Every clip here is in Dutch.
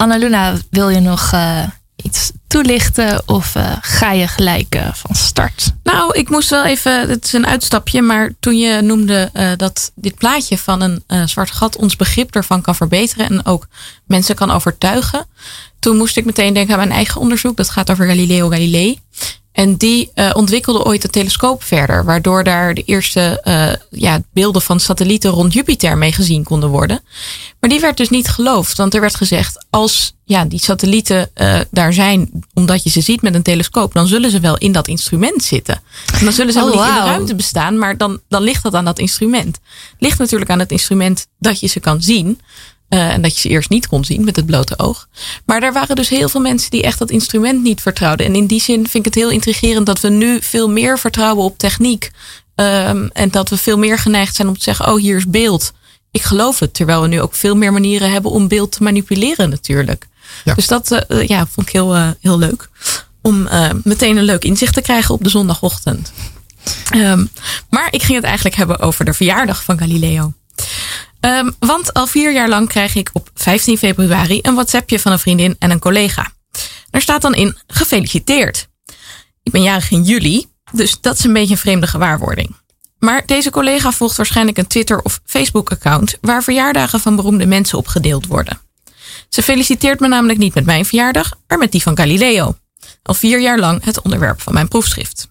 Anna Luna, wil je nog iets toelichten of ga je gelijk van start? Nou, ik moest wel even, het is een uitstapje, maar toen je noemde dat dit plaatje van een zwart gat ons begrip ervan kan verbeteren en ook mensen kan overtuigen. Toen moest ik meteen denken aan mijn eigen onderzoek. Dat gaat over Galileo Galilei. En die ontwikkelde ooit het telescoop verder. Waardoor daar de eerste beelden van satellieten rond Jupiter mee gezien konden worden. Maar die werd dus niet geloofd. Want er werd gezegd, als die satellieten daar zijn omdat je ze ziet met een telescoop, dan zullen ze wel in dat instrument zitten. En dan zullen ze wel niet in de ruimte bestaan, maar dan ligt dat aan dat instrument. Ligt natuurlijk aan het instrument dat je ze kan zien. En dat je ze eerst niet kon zien met het blote oog. Maar er waren dus heel veel mensen die echt dat instrument niet vertrouwden. En in die zin vind ik het heel intrigerend dat we nu veel meer vertrouwen op techniek. En dat we veel meer geneigd zijn om te zeggen, oh, hier is beeld. Ik geloof het. Terwijl we nu ook veel meer manieren hebben om beeld te manipuleren natuurlijk. Ja. Dus dat vond ik heel leuk. Om meteen een leuk inzicht te krijgen op de zondagochtend. Maar ik ging het eigenlijk hebben over de verjaardag van Galileo. Want al 4 jaar lang krijg ik op 15 februari een WhatsAppje van een vriendin en een collega. Daar staat dan in, gefeliciteerd. Ik ben jarig in juli, dus dat is een beetje een vreemde gewaarwording. Maar deze collega volgt waarschijnlijk een Twitter- of Facebook-account waar verjaardagen van beroemde mensen op gedeeld worden. Ze feliciteert me namelijk niet met mijn verjaardag, maar met die van Galileo. Al 4 jaar lang het onderwerp van mijn proefschrift.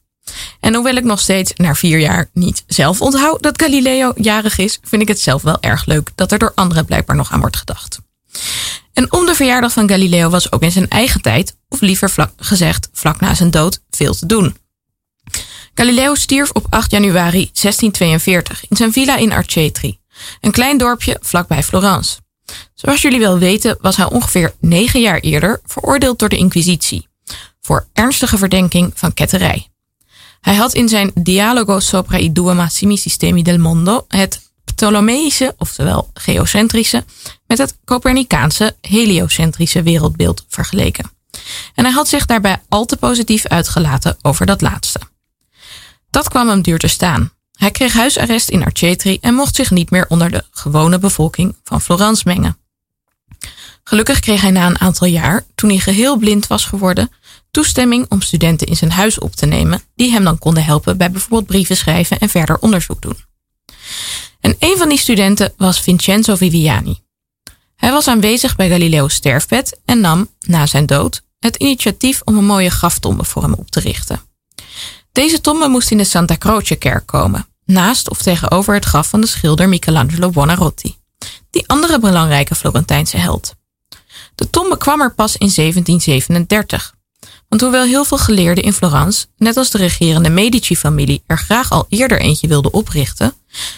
En hoewel ik nog steeds na 4 jaar niet zelf onthoud dat Galileo jarig is, vind ik het zelf wel erg leuk dat er door anderen blijkbaar nog aan wordt gedacht. En om de verjaardag van Galileo was ook in zijn eigen tijd, of liever vlak na zijn dood, veel te doen. Galileo stierf op 8 januari 1642 in zijn villa in Arcetri, een klein dorpje vlakbij Florence. Zoals jullie wel weten was hij ongeveer 9 jaar eerder veroordeeld door de Inquisitie voor ernstige verdenking van ketterij. Hij had in zijn Dialogo Sopra i Due Massimi Systemi del Mondo het Ptolemeïsche, oftewel geocentrische, met het Copernicaanse heliocentrische wereldbeeld vergeleken. En hij had zich daarbij al te positief uitgelaten over dat laatste. Dat kwam hem duur te staan. Hij kreeg huisarrest in Arcetri en mocht zich niet meer onder de gewone bevolking van Florence mengen. Gelukkig kreeg hij na een aantal jaar, toen hij geheel blind was geworden, toestemming om studenten in zijn huis op te nemen die hem dan konden helpen bij bijvoorbeeld brieven schrijven en verder onderzoek doen. En een van die studenten was Vincenzo Viviani. Hij was aanwezig bij Galileo's sterfbed en nam, na zijn dood, het initiatief om een mooie graftombe voor hem op te richten. Deze tombe moest in de Santa Croce kerk komen, naast of tegenover het graf van de schilder Michelangelo Buonarroti, die andere belangrijke Florentijnse held. De tombe kwam er pas in 1737. Want hoewel heel veel geleerden in Florence, net als de regerende Medici-familie, er graag al eerder eentje wilden oprichten,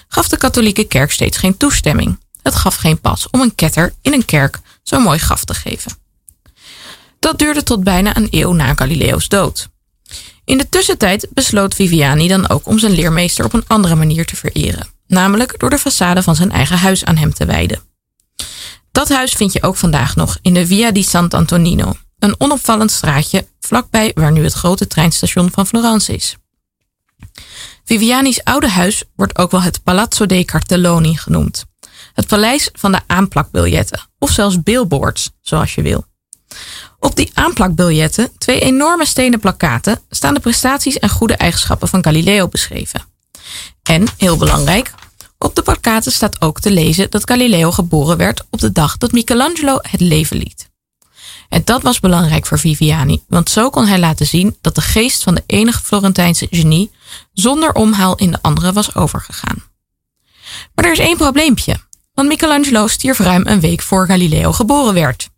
gaf de katholieke kerk steeds geen toestemming. Het gaf geen pas om een ketter in een kerk zo'n mooi graf te geven. Dat duurde tot bijna een eeuw na Galileo's dood. In de tussentijd besloot Viviani dan ook om zijn leermeester op een andere manier te vereren, namelijk door de façade van zijn eigen huis aan hem te wijden. Dat huis vind je ook vandaag nog in de Via di Sant'Antonino. Een onopvallend straatje vlakbij waar nu het grote treinstation van Florence is. Viviani's oude huis wordt ook wel het Palazzo dei Cartelloni genoemd. Het paleis van de aanplakbiljetten, of zelfs billboards, zoals je wil. Op die aanplakbiljetten, 2 enorme stenen plakkaten, staan de prestaties en goede eigenschappen van Galileo beschreven. En, heel belangrijk, op de plakkaten staat ook te lezen dat Galileo geboren werd op de dag dat Michelangelo het leven liet. En dat was belangrijk voor Viviani, want zo kon hij laten zien dat de geest van de enige Florentijnse genie zonder omhaal in de andere was overgegaan. Maar er is één probleempje, want Michelangelo stierf ruim een week voor Galileo geboren werd.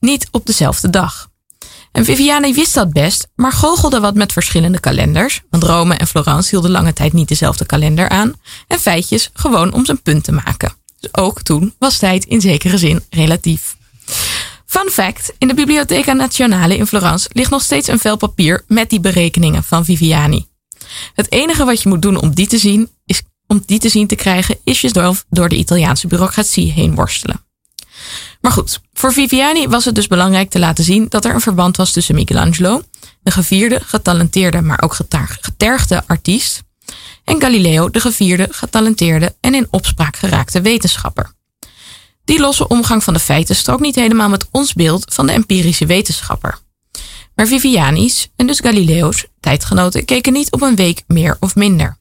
Niet op dezelfde dag. En Viviani wist dat best, maar goochelde wat met verschillende kalenders, want Rome en Florence hielden lange tijd niet dezelfde kalender aan, en feitjes gewoon om zijn punt te maken. Dus ook toen was tijd in zekere zin relatief. Fun fact, in de Biblioteca Nazionale in Florence ligt nog steeds een vel papier met die berekeningen van Viviani. Het enige wat je moet doen om die te zien te krijgen, is jezelf door de Italiaanse bureaucratie heen worstelen. Maar goed, voor Viviani was het dus belangrijk te laten zien dat er een verband was tussen Michelangelo, de gevierde, getalenteerde, maar ook getergde artiest, en Galileo, de gevierde, getalenteerde en in opspraak geraakte wetenschapper. Die losse omgang van de feiten strookt niet helemaal met ons beeld van de empirische wetenschapper. Maar Viviani's, en dus Galileo's, tijdgenoten keken niet op een week meer of minder.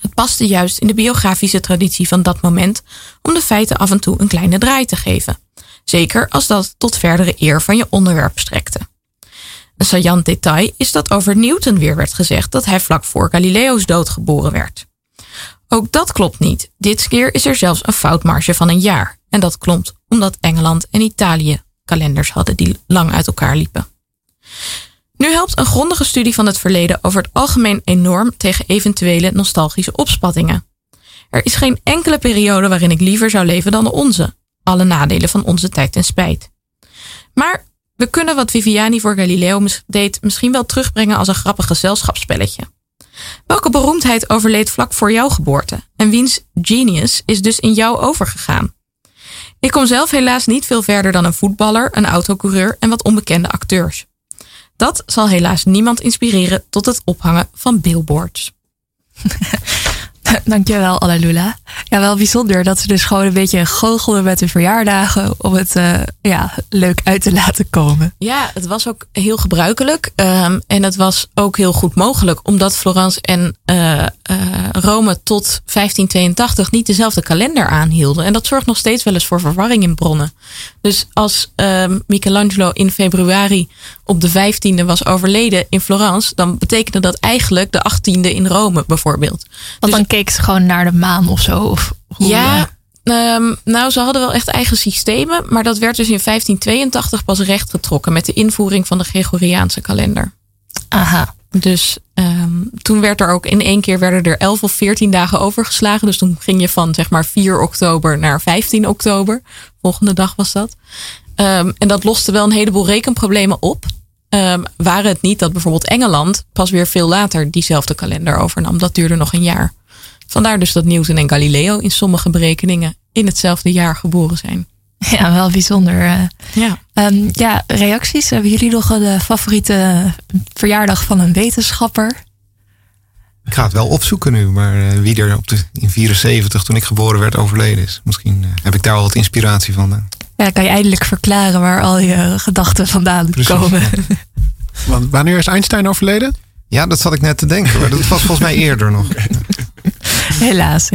Het paste juist in de biografische traditie van dat moment om de feiten af en toe een kleine draai te geven. Zeker als dat tot verdere eer van je onderwerp strekte. Een saillant detail is dat over Newton weer werd gezegd dat hij vlak voor Galileo's dood geboren werd. Ook dat klopt niet. Dit keer is er zelfs een foutmarge van een jaar. En dat klopt omdat Engeland en Italië kalenders hadden die lang uit elkaar liepen. Nu helpt een grondige studie van het verleden over het algemeen enorm tegen eventuele nostalgische opspattingen. Er is geen enkele periode waarin ik liever zou leven dan de onze. Alle nadelen van onze tijd en spijt. Maar we kunnen wat Viviani voor Galileo deed misschien wel terugbrengen als een grappig gezelschapsspelletje. Welke beroemdheid overleed vlak voor jouw geboorte? En wiens genius is dus in jou overgegaan? Ik kom zelf helaas niet veel verder dan een voetballer, een autocoureur en wat onbekende acteurs. Dat zal helaas niemand inspireren tot het ophangen van billboards. Dankjewel, Anna Luna. Ja, wel bijzonder dat ze dus gewoon een beetje goochelen met de verjaardagen om het leuk uit te laten komen. Ja, het was ook heel gebruikelijk en het was ook heel goed mogelijk omdat Florence en Rome tot 1582 niet dezelfde kalender aanhielden. En dat zorgt nog steeds wel eens voor verwarring in bronnen. Dus als Michelangelo in februari op de 15e was overleden in Florence, dan betekende dat eigenlijk de 18e in Rome bijvoorbeeld. Want dan keek ze gewoon naar de maan of zo? Ze hadden wel echt eigen systemen, maar dat werd dus in 1582 pas rechtgetrokken met de invoering van de Gregoriaanse kalender. Aha. Dus toen werd er ook in één keer werden er 11 of 14 dagen overgeslagen. Dus toen ging je van zeg maar 4 oktober naar 15 oktober. Volgende dag was dat. En dat loste wel een heleboel rekenproblemen op. Waren het niet dat bijvoorbeeld Engeland pas weer veel later diezelfde kalender overnam. Dat duurde nog een jaar. Vandaar dus dat Newton en Galileo in sommige berekeningen in hetzelfde jaar geboren zijn. Ja, wel bijzonder. Ja. Reacties. Hebben jullie nog een favoriete verjaardag van een wetenschapper? Ik ga het wel opzoeken nu, maar wie er in 74 toen ik geboren werd overleden is. Misschien heb ik daar al wat inspiratie van. Ja, kan je eindelijk verklaren waar al je gedachten vandaan komen. Ja. Want wanneer is Einstein overleden? Ja, dat zat ik net te denken. Maar dat was volgens mij eerder nog. Helaas.